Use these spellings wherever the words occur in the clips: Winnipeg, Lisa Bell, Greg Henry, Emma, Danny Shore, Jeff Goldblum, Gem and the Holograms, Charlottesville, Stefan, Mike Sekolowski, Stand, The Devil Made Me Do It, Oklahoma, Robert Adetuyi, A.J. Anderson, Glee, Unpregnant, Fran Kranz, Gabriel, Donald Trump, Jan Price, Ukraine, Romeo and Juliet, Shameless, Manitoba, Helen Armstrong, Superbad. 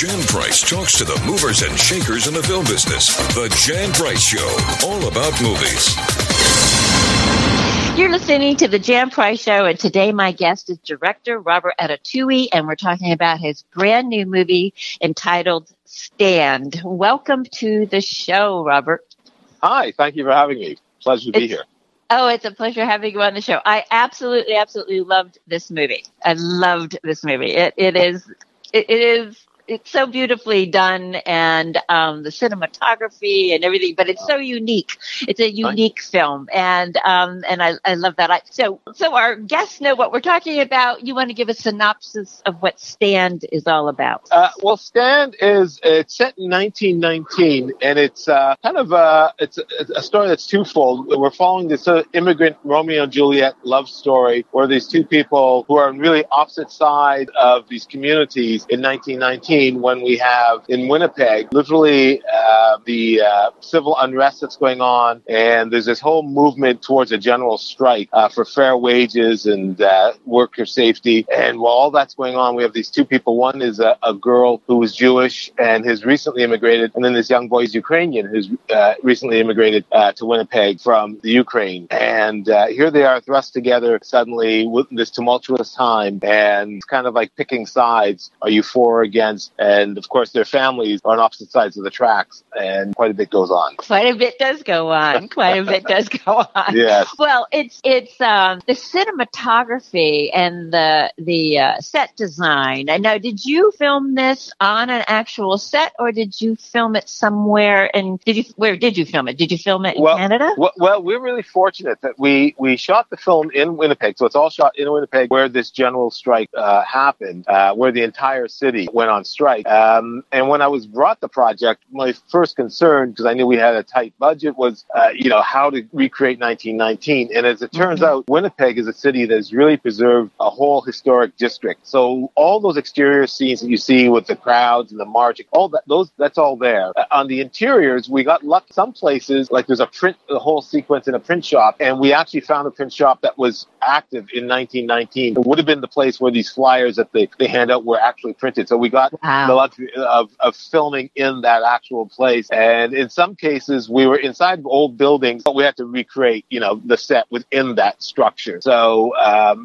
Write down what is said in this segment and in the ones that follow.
Jan Price talks to the movers and shakers in the film business. The Jan Price Show, all about movies. You're listening to The Jan Price Show, and today my guest is director Robert Adetuyi, and we're talking about his brand new movie entitled Stand. Welcome to the show, Robert. Hi, thank you for having me. Pleasure to be here. Oh, it's a pleasure having you on the show. I absolutely loved this movie. It's so beautifully done, and the cinematography and everything, but it's so unique. It's a unique film, and I love that. So our guests know what we're talking about. You want to give a synopsis of what Stand is all about? Well, Stand it's set in 1919, and it's kind of a story that's twofold. We're following this immigrant Romeo and Juliet love story, where these two people who are on really opposite sides of these communities in 1919. When we have in Winnipeg literally the civil unrest that's going on, and there's this whole movement towards a general strike for fair wages and worker safety. And while all that's going on, we have these two people. One is a girl who is Jewish and has recently immigrated, and then this young boy is Ukrainian who's recently immigrated to Winnipeg from the Ukraine. And here they are thrust together suddenly with this tumultuous time, and it's kind of like picking sides. Are you for or against? And, of course, their families are on opposite sides of the tracks, and quite a bit goes on. Quite a bit does go on. Yes. Well, it's the cinematography and the set design. Now, did you film this on an actual set, or did you film it somewhere? And where did you film it? Did you film it in Canada? Well, we're really fortunate that we shot the film in Winnipeg. So it's all shot in Winnipeg, where this general strike happened, where the entire city went on strike. And when I was brought the project, my first concern, because I knew we had a tight budget, was how to recreate 1919. And as it turns out, Winnipeg is a city that has really preserved a whole historic district. So all those exterior scenes that you see with the crowds and the marching, all that, that's all there. On the interiors, we got lucky. Some places, like there's a whole sequence in a print shop, and we actually found a print shop that was active in 1919. It would have been the place where these flyers that they hand out were actually printed. So we got the luxury of filming in that actual place. And in some cases, we were inside old buildings, but we had to recreate, the set within that structure. So,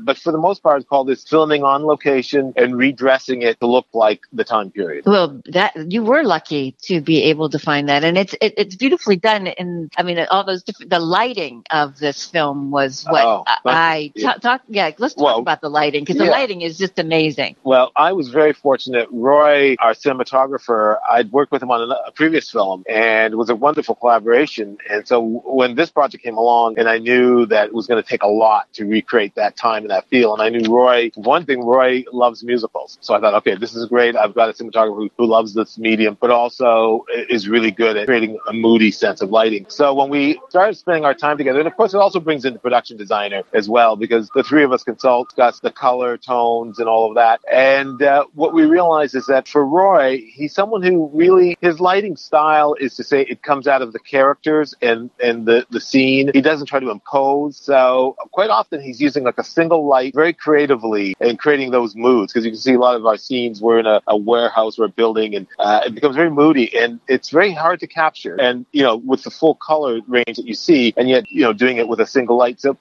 but for the most part, it's called this filming on location and redressing it to look like the time period. Well, you were lucky to be able to find that. And it's beautifully done. And I mean, all those the lighting of this film was let's talk about the lighting, because the lighting is just amazing. Well, I was very fortunate. Roy, our cinematographer, I'd worked with him on a previous film, and it was a wonderful collaboration. And so when this project came along, and I knew that it was going to take a lot to recreate that time and that feel, and I knew Roy loves musicals. So I thought, okay, this is great. I've got a cinematographer who loves this medium, but also is really good at creating a moody sense of lighting. So when we started spending our time together, and of course it also brings in the production designer as well, because the three of us consult, discuss the color, tones, and all of that. And what we realized is that for Roy, he's someone who really, his lighting style is to say it comes out of the characters and the scene. He doesn't try to impose. So quite often he's using like a single light very creatively and creating those moods, because you can see a lot of our scenes, we're in a warehouse or a building, and it becomes very moody, and it's very hard to capture. And, with the full color range that you see, and yet, doing it with a single light. So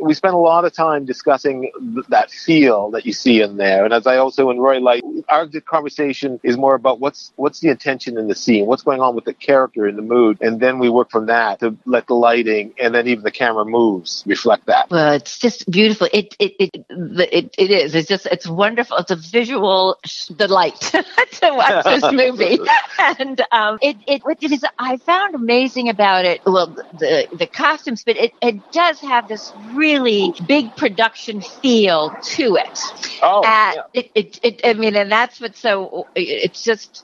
we spent a lot of time discussing that feel that you see in there. And as I also and Roy like, our conversation is more about what's the intention in the scene, what's going on with the character and the mood, and then we work from that to let the lighting and then even the camera moves reflect that. Well, it's just beautiful. It is. It's just, it's wonderful. It's a visual delight to watch this movie, and it is. I found amazing about it. Well, the costumes, but it does have this really big production feel to it. Oh, and that. That's what's so, it's just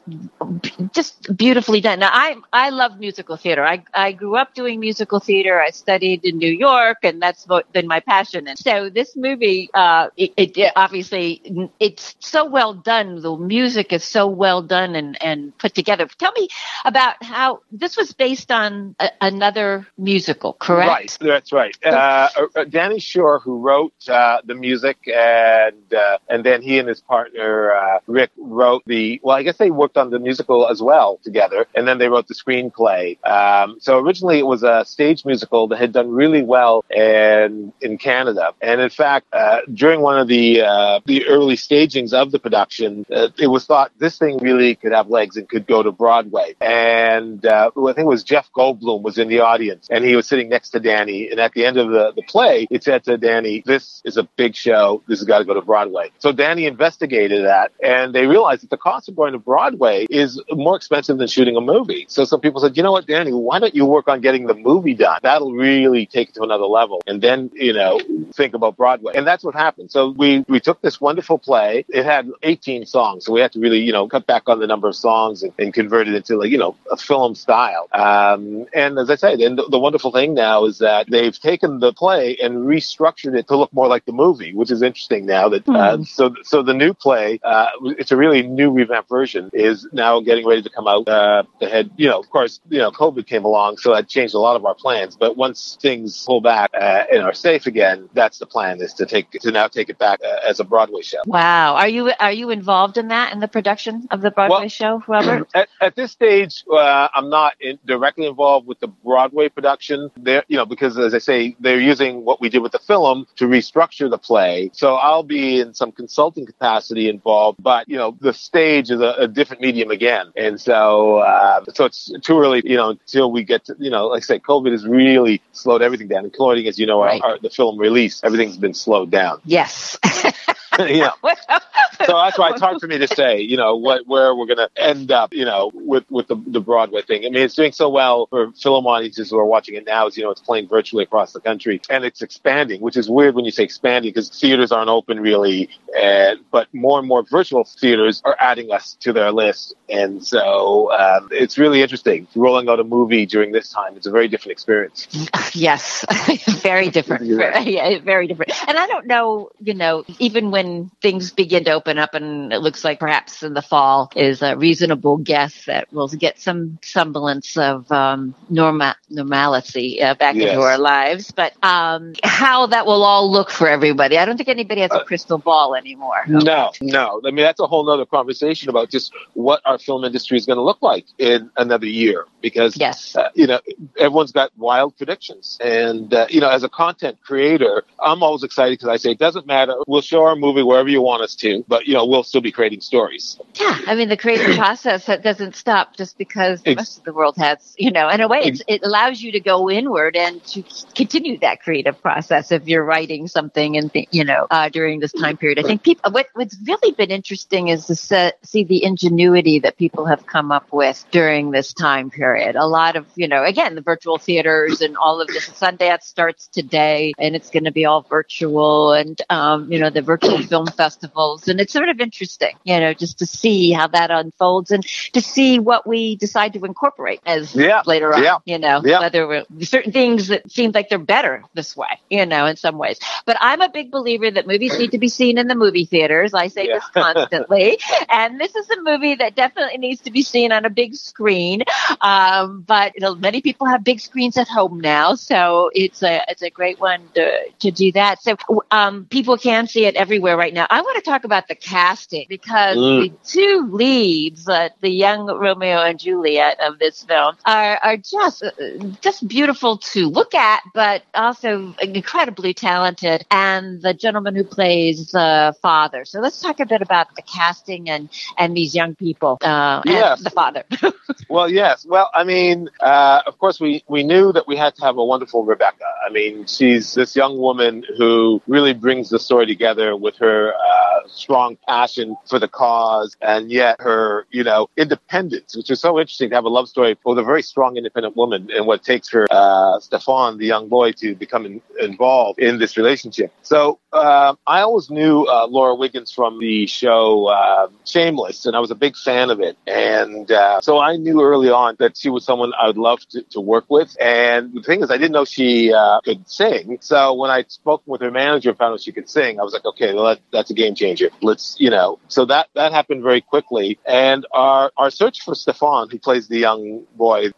beautifully done. Now, I love musical theater. I grew up doing musical theater. I studied in New York, and that's been my passion. And so this movie, obviously, it's so well done. The music is so well done and put together. Tell me about how this was based on another musical, correct? Right, that's right. Danny Shore, who wrote the music, and then he and his partner, Rick wrote the, well, I guess they worked on the musical as well together, and then they wrote the screenplay. So originally it was a stage musical that had done really well in Canada. And in fact, during one of the early stagings of the production, it was thought this thing really could have legs and could go to Broadway. And I think it was Jeff Goldblum was in the audience, and he was sitting next to Danny. And at the end of the play, it said to Danny, this is a big show. This has got to go to Broadway. So Danny investigated that, and they realized that the cost of going to Broadway is more expensive than shooting a movie. So some people said, you know what, Danny, why don't you work on getting the movie done? That'll really take it to another level. And then, you know, think about Broadway. And that's what happened. So we took this wonderful play. It had 18 songs. So we had to really, you know, cut back on the number of songs and convert it into, like, you know, a film style. And as I said, and the wonderful thing now is that they've taken the play and restructured it to look more like the movie, which is interesting now. That so the new play, it's a really new revamped version, is now getting ready to come out. Ahead, you know, of course, you know, COVID came along, so that changed a lot of our plans. But once things pull back and are safe again, that's the plan, is to now take it back as a Broadway show. Wow, are you involved in that, in the production of the Broadway show, Robert? At this stage, I'm not directly involved with the Broadway production there, you know, because as I say, they're using what we did with the film to restructure the play. So I'll be in some consulting capacity involved, but you know, the stage is a different medium again, and so it's too early, you know, until we get to, you know, like I said, COVID has really slowed everything down, including, as you know, right, the film release. Everything's been slowed down. Yes. You know, so that's why it's hard for me to say, you know, where we're going to end up, you know, with the Broadway thing. I mean, it's doing so well for film audiences who are watching it now, is, you know, it's playing virtually across the country, and it's expanding, which is weird when you say expanding, because theaters aren't open really, but more and more virtual theaters are adding us to their list. And so it's really interesting. Rolling out a movie during this time, it's a very different experience. Yes, very different. Yeah, very different. And I don't know, you know, even when things begin to open up, and it looks like perhaps in the fall is a reasonable guess that we'll get some semblance of normalcy back into our lives. But how that will all look for everybody, I don't think anybody has a crystal ball anymore. No. I mean, that's a whole nother conversation about just what our film industry is going to look like in another year, because, you know, everyone's got wild predictions. And, you know, as a content creator, I'm always excited because I say, it doesn't matter. We'll show our movie wherever you want us to, but, you know, we'll still be creating stories. Yeah, I mean, the creative process, that doesn't stop just because the rest of the world has, you know, in a way, it allows you to go inward and to continue that creative process if you're writing something and, you know, during this time period. I think people, what's really been interesting is to see the ingenuity that people have come up with during this time period. A lot of, you know, again, the virtual theaters and all of this. Sundance starts today, and it's going to be all virtual, and, you know, the virtual film festivals. And it's sort of interesting, you know, just to see how that unfolds and to see what we decide to incorporate as later on, you know, whether we're certain things that seem like they're better this way, you know, in some ways. But I'm a big believer that movies need to be seen in the movie theaters. I say this constantly. And this is a movie that definitely needs to be seen on a big screen. But you know, many people have big screens at home now. So it's a great one to do that. So people can see it everywhere right now. I want to talk about the casting, because the two leads, the young Romeo and Juliet of this film, are just beautiful to look at, but also incredibly talented, and the gentleman who plays the father. So let's talk a bit about the casting and these young people and the father. Well, yes. Well, I mean, of course, we knew that we had to have a wonderful Rebecca. I mean, she's this young woman who really brings the story together with her strong passion for the cause, and yet her, you know, independence, which is so interesting to have a love story with a very strong independent woman, and what takes her, Stefan, the young boy, to become involved in this relationship. So I always knew Laura Wiggins from the show Shameless, and I was a big fan of it. And so I knew early on that she was someone I would love to work with. And the thing is, I didn't know she could sing. So when I spoke with her manager and found out she could sing, I was like, okay, well, that's a game changer. Let's, you know, so that happened very quickly. And our search for Stefan, who plays the young boy,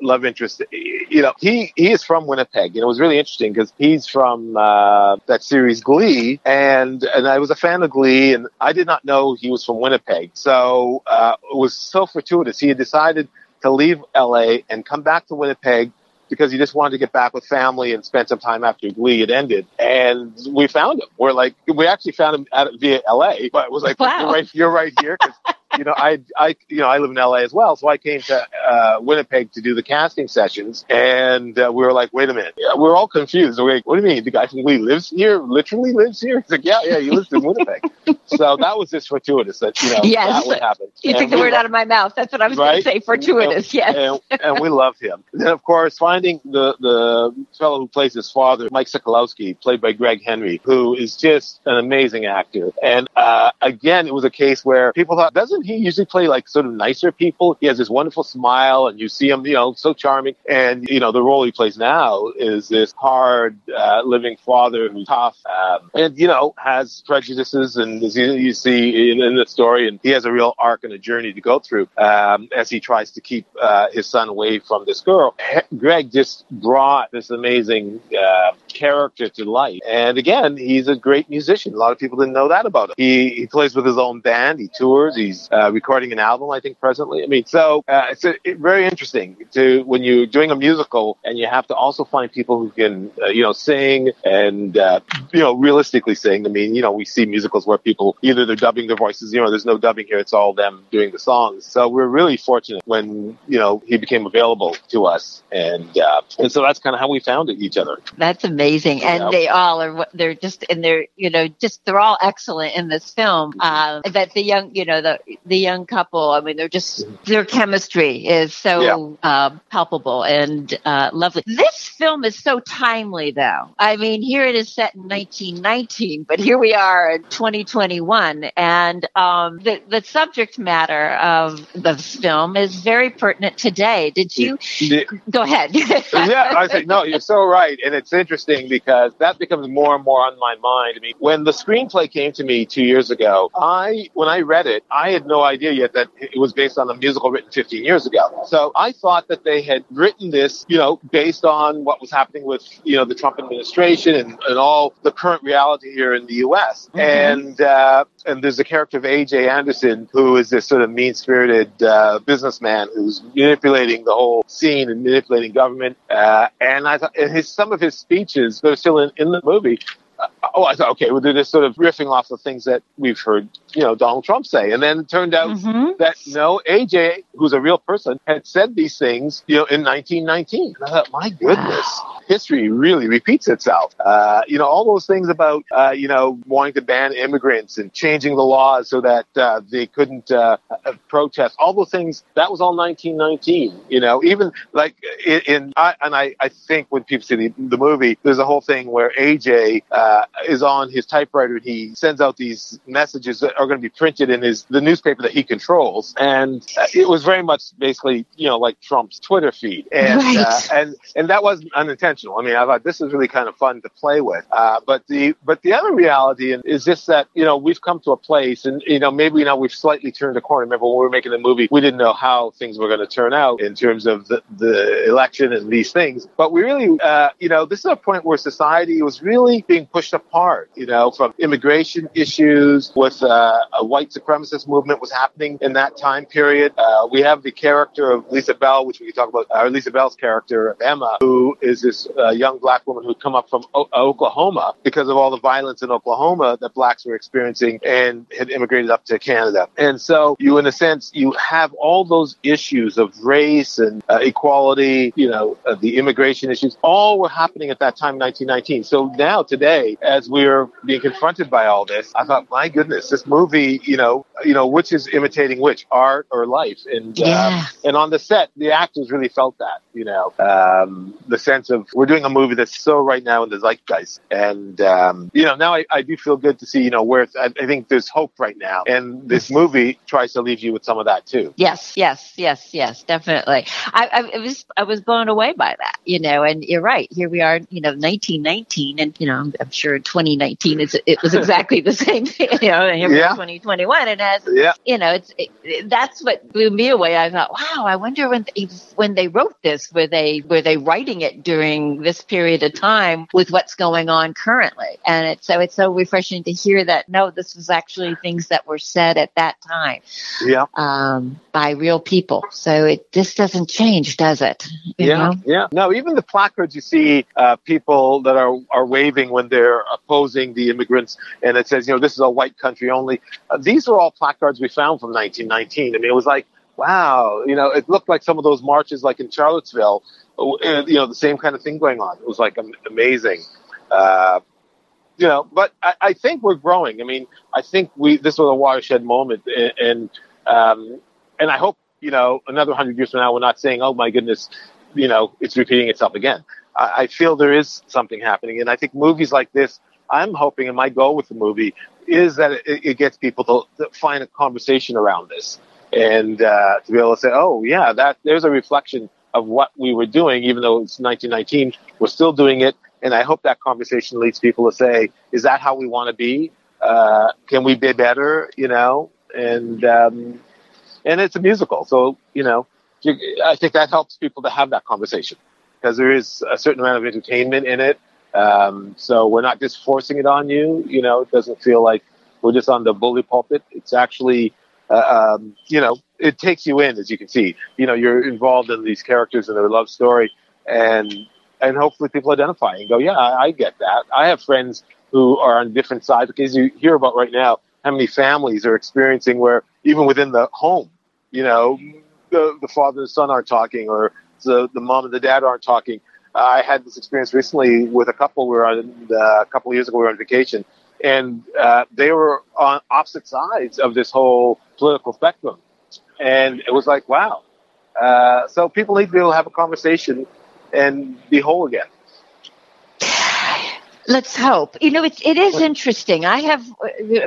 love interest, you know, he is from Winnipeg. You know, it was really interesting because he's from that series Glee, and I was a fan of Glee, and I did not know he was from Winnipeg. So it was so fortuitous. He had decided to leave L.A. and come back to Winnipeg because he just wanted to get back with family and spend some time after Glee had ended. And we found him. We actually found him via L.A., but it was like, wow. You're right here. 'Cause, you know, I live in LA as well. So I came to Winnipeg to do the casting sessions, and we were like, wait a minute. We were all confused. We were like, what do you mean? The guy from Glee lives here, literally lives here? He's like, yeah, he lives in Winnipeg. So that was just fortuitous that, you know, that would happen. You took the word out of my mouth. That's what I was going to say, fortuitous, yes. And we loved him. And then, of course, finding the fellow who plays his father, Mike Sekolowski, played by Greg Henry, who is just an amazing actor. And again, it was a case where people thought, doesn't he usually play like sort of nicer people? He has this wonderful smile, and you see him, you know, so charming. And, you know, the role he plays now is this hard living father who's tough and, you know, has prejudices. And as you see in the story, and he has a real arc and a journey to go through as he tries to keep his son away from this girl. Greg just brought this amazing character to life. And again, he's a great musician. A lot of people didn't know that about him. He plays with his own band. He tours. He's recording an album, I think, presently. I mean, so it's very interesting to when you're doing a musical, and you have to also find people who can, you know, sing and, you know, realistically sing. I mean, you know, we see musicals where people either they're dubbing their voices, you know, there's no dubbing here. It's all them doing the songs. So we're really fortunate when, you know, he became available to us. And so that's kind of how we found each other. That's amazing. And yeah. They all are, they're just in their, you know, just they're all excellent in this film. That the young, you know, the young couple, I mean, they're just, their chemistry is so palpable and lovely. This film is so timely, though. I mean, here it is set in 1919, but here we are in 2021. And the subject matter of the film is very pertinent today. Did you? Go ahead. Yeah, I think, no, you're so right. And it's interesting because that becomes more and more on my mind. I mean, when the screenplay came to me 2 years ago, when I read it, I had no idea yet that it was based on a musical written 15 years ago. So I thought that they had written this, you know, based on what was happening with, you know, the Trump administration and all the current reality here in the U.S. Mm-hmm. And there's a character of A.J. Anderson, who is this sort of mean-spirited businessman who's manipulating the whole scene and manipulating government. And I thought some of his speeches that are still in the movie. I thought, okay, well, they're just sort of riffing off the things that we've heard, you know, Donald Trump say. And then it turned out that, no, AJ, who's a real person, had said these things, you know, in 1919. And I thought, my goodness, history really repeats itself. You know, all those things about, you know, wanting to ban immigrants and changing the laws so that they couldn't protest, all those things, that was all 1919, you know, even like I think when people see the movie, there's a whole thing where AJ, is on his typewriter, and he sends out these messages that are going to be printed in the newspaper that he controls, and it was very much basically, you know, like Trump's Twitter feed, and right. And that wasn't unintentional. I mean, I thought this is really kind of fun to play with, but the other reality is just that, you know, we've come to a place, and you know, maybe now we've slightly turned a corner. Remember when we were making the movie, we didn't know how things were going to turn out in terms of the election and these things, but we really, you know, this is a point where society was really being pushed apart, you know, from immigration issues with a white supremacist movement was happening in that time period. We have the character of Lisa Bell, which we can talk about, or Lisa Bell's character of Emma, who is this young black woman who'd come up from Oklahoma because of all the violence in Oklahoma that blacks were experiencing and had immigrated up to Canada. And so you, in a sense, you have all those issues of race and equality, you know, the immigration issues, all were happening at that time in 1919. So now, today, as we are being confronted by all this, I thought, my goodness, this movie, you know, which is imitating which, art or life? And and on the set, the actors really felt that, you know, the sense of we're doing a movie that's so right now in the zeitgeist. And, you know, now I do feel good to see, you know, where I think there's hope right now. And this movie tries to leave you with some of that, too. Yes, definitely. I was blown away by that, you know, and you're right. Here we are, you know, 1919, and, you know, I'm sure in 2019 it was exactly the same thing, you know, and here 2021. And as you know, that's what blew me away. I thought, wow, I wonder when they wrote this, were they writing it during this period of time with what's going on currently? And it's so refreshing to hear that. No, this was actually things that were said at that time. Yeah. By real people. So this doesn't change, does it? You know? No, even the placards you see, people that are waving when they're opposing the immigrants, and it says, you know, this is a white country only. These are all placards we found from 1919. I mean, it was like, wow, you know, it looked like some of those marches, like in Charlottesville, you know, the same kind of thing going on. It was like amazing. You know, but I think we're growing. I mean, I think this was a watershed moment, and I hope, you know, another 100 years from now, we're not saying, oh my goodness, you know, it's repeating itself again. I feel there is something happening, and I think movies like this, I'm hoping, and my goal with the movie is that it gets people to find a conversation around this, and to be able to say, oh yeah, that there's a reflection of what we were doing, even though it's 1919, we're still doing it. And I hope that conversation leads people to say, is that how we want to be? Can we be better? You know, and it's a musical. So, you know, I think that helps people to have that conversation, because there is a certain amount of entertainment in it. So we're not just forcing it on you. You know, it doesn't feel like we're just on the bully pulpit. It's actually, you know, it takes you in, as you can see. You know, you're involved in these characters and their love story, and hopefully people identify and go, yeah, I get that. I have friends who are on different sides, because you hear about right now how many families are experiencing where even within the home, you know, the father and son aren't talking, or the mom and the dad aren't talking. I had this experience recently with a couple. A couple of years ago, we were on vacation, and they were on opposite sides of this whole political spectrum. And it was like, wow. So people need to be able to have a conversation and be whole again. Let's hope. You know, it is interesting. We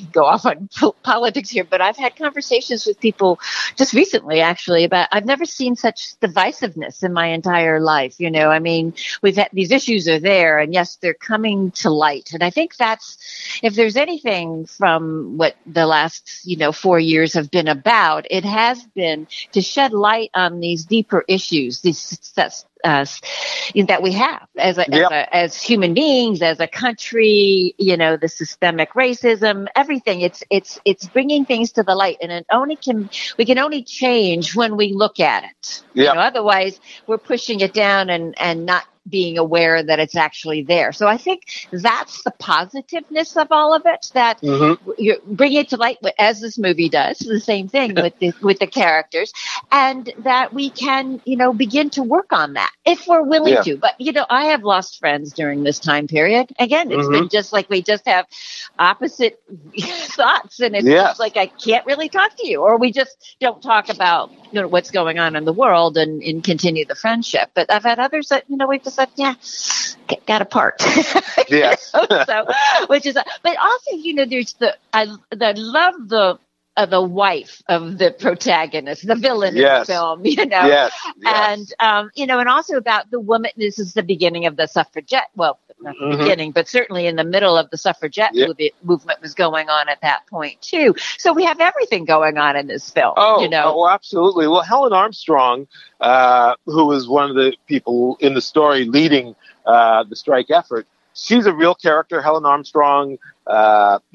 can go off on politics here, but I've had conversations with people just recently, actually, about I've never seen such divisiveness in my entire life. You know, I mean, we've had these issues are there, and yes, they're coming to light. And I think that's, if there's anything from what the last, you know, 4 years have been about, it has been to shed light on these deeper issues, that we have as human beings, as a country, you know, the systemic racism, everything. It's bringing things to the light, and we can only change when we look at it. Yep. You know, otherwise we're pushing it down and not being aware that it's actually there. So I think that's the positiveness of all of it, that you bring it to light, as this movie does, the same thing with the characters, and that we can, you know, begin to work on that if we're willing to. But, you know, I have lost friends during this time period. Again, it's been just like we just have opposite thoughts, and it's just like I can't really talk to you, or we just don't talk about, you know, what's going on in the world and continue the friendship. But I've had others that, you know, we've just got apart. Yes. You know? So, but also, you know, there's I love the wife of the protagonist, the villain in the film, you know, and you know, and also about the woman. This is the beginning of the suffragette. Well, not the beginning, but certainly in the middle of the suffragette movement was going on at that point too. So we have everything going on in this film. Oh, you know? Oh, absolutely. Well, Helen Armstrong, who was one of the people in the story leading the strike effort, she's a real character. Helen Armstrong, you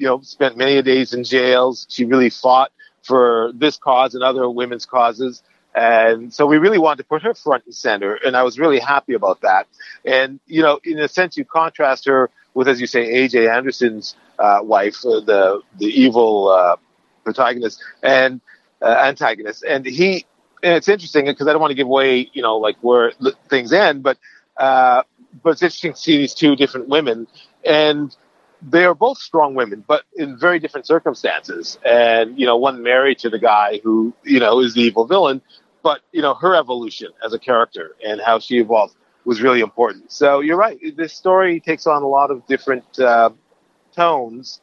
know, spent many days in jails. She really fought for this cause and other women's causes. And so we really wanted to put her front and center, and I was really happy about that. And, you know, in a sense, you contrast her with, as you say, A.J. Anderson's wife, the evil protagonist and antagonist. And it's interesting, because I don't want to give away, you know, like where things end, but it's interesting to see these two different women, and they are both strong women, but in very different circumstances. And, you know, one married to the guy who, you know, is the evil villain, but, you know, her evolution as a character and how she evolved was really important. So you're right. This story takes on a lot of different tones,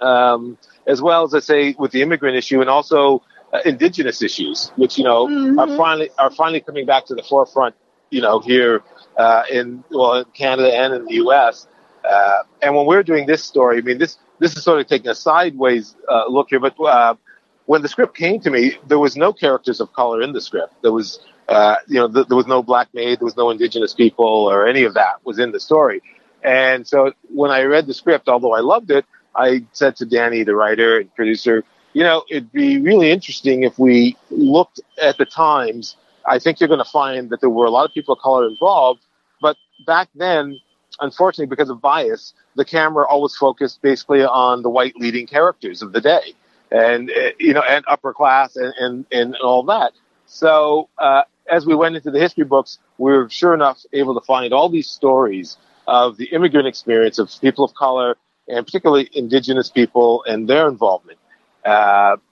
as well as, I say, with the immigrant issue, and also indigenous issues, which, you know, are finally coming back to the forefront, you know, here in Canada and in the U.S., and when we're doing this story, I mean, this this is sort of taking a sideways look here, but when the script came to me, there was no characters of color in the script. There was, there was no black maid, there was no indigenous people, or any of that was in the story. And so when I read the script, although I loved it, I said to Danny, the writer and producer, it'd be really interesting if we looked at the times. I think you're going to find that there were a lot of people of color involved, but back then, unfortunately, because of bias, the camera always focused basically on the white leading characters of the day, and and upper class and all that. So as we went into the history books, we were sure enough able to find all these stories of the immigrant experience of people of color, and particularly indigenous people and their involvement.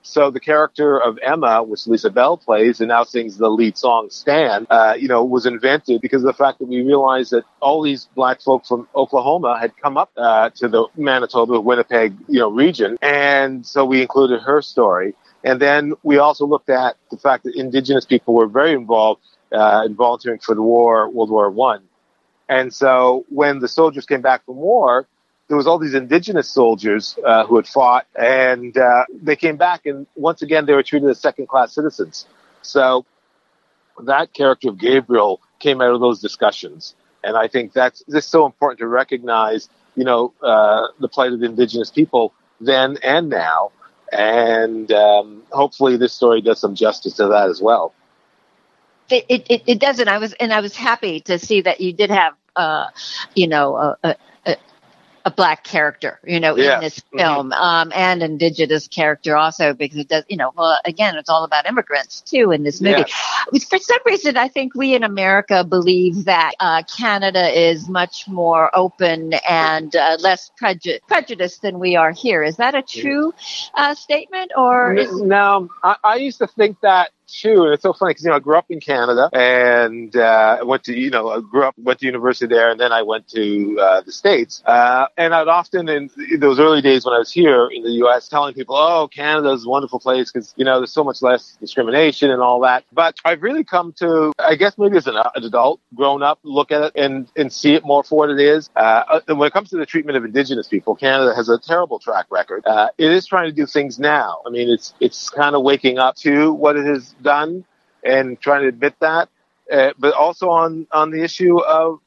So the character of Emma, which Lisa Bell plays and now sings the lead song Stand, was invented because of the fact that we realized that all these black folk from Oklahoma had come up to the Manitoba, Winnipeg, region. And so we included her story. And then we also looked at the fact that indigenous people were very involved in volunteering for the war, World War I. And so when the soldiers came back from war, there was all these indigenous soldiers who had fought, and they came back, and once again, they were treated as second-class citizens. So that character of Gabriel came out of those discussions, and I think that's just so important to recognize, the plight of the indigenous people then and now, and hopefully this story does some justice to that as well. It doesn't. I was happy to see that you did have, a black character, in this film, and indigenous character also, because it does, again, it's all about immigrants too in this movie. Yes. For some reason, I think we in America believe that Canada is much more open and less prejudiced than we are here. Is that a true statement, or? No, I used to think that too, and it's so funny because I grew up in Canada, and went to university there, and then I went to the States. And I'd often in those early days when I was here in the U.S. telling people, "Oh, Canada's a wonderful place because there's so much less discrimination and all that." But I've really come to, I guess maybe as an adult, grown up, look at it and see it more for what it is. And when it comes to the treatment of Indigenous people, Canada has a terrible track record. It is trying to do things now. I mean, it's kind of waking up to what it is done and trying to admit that, but also on the issue of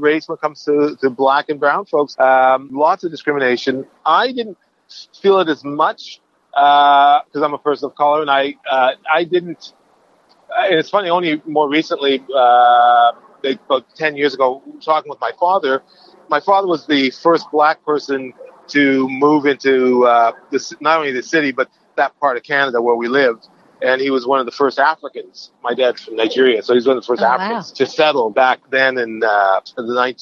race when it comes to black and brown folks, lots of discrimination. I didn't feel it as much because I'm a person of color, and I didn't. And it's funny, only more recently, about 10 years ago, talking with my father. My father was the first black person to move into not only the city but that part of Canada where we lived. And he was one of the first Africans. My dad's from Nigeria, so he's one of the first Africans to settle back then in the late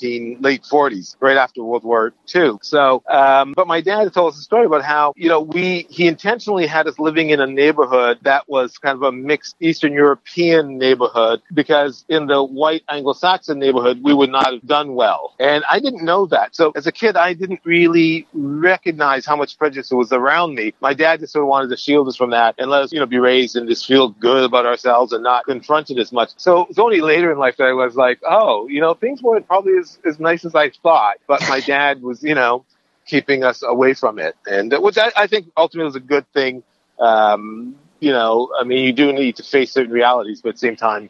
40s, right after World War II. So, but my dad told us a story about how, he intentionally had us living in a neighborhood that was kind of a mixed Eastern European neighborhood, because in the white Anglo-Saxon neighborhood, we would not have done well. And I didn't know that. So as a kid, I didn't really recognize how much prejudice was around me. My dad just sort of wanted to shield us from that and let us, be raised and just feel good about ourselves and not confronted as much. So it's only later in life that I was like, oh, things weren't probably as nice as I thought. But my dad was, keeping us away from it. And which I think ultimately was a good thing. I mean, you do need to face certain realities, but at the same time,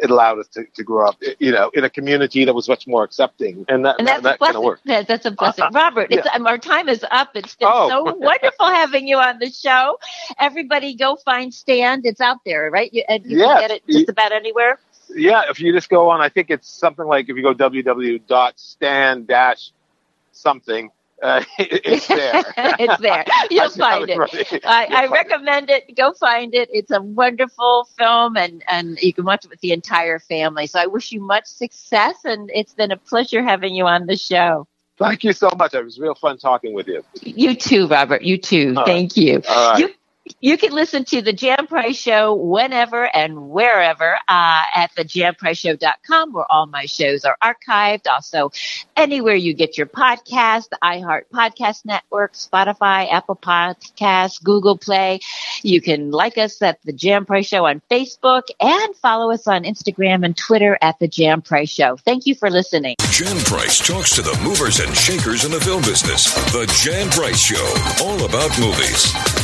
it allowed us to grow up, in a community that was much more accepting. And that kind of worked. That's a blessing. Robert, our time is up. It's been so wonderful having you on the show. Everybody go find Stand. It's out there, right? You can get it just about anywhere. Yeah, if you just go on, I think it's something like if you go www.stand-something. It's there. It's there. You'll find it. I recommend it. Go find it. It's a wonderful film, and you can watch it with the entire family. So I wish you much success, and it's been a pleasure having you on the show. Thank you so much. It was real fun talking with you. You too, Robert. You too. All right. Thank you. All right. You can listen to The Jan Price Show whenever and wherever at thejanpriceshow.com, where all my shows are archived. Also, anywhere you get your podcast, the iHeart Podcast Network, Spotify, Apple Podcasts, Google Play. You can like us at The Jan Price Show on Facebook and follow us on Instagram and Twitter at The Jan Price Show. Thank you for listening. Jan Price talks to the movers and shakers in the film business. The Jan Price Show, all about movies.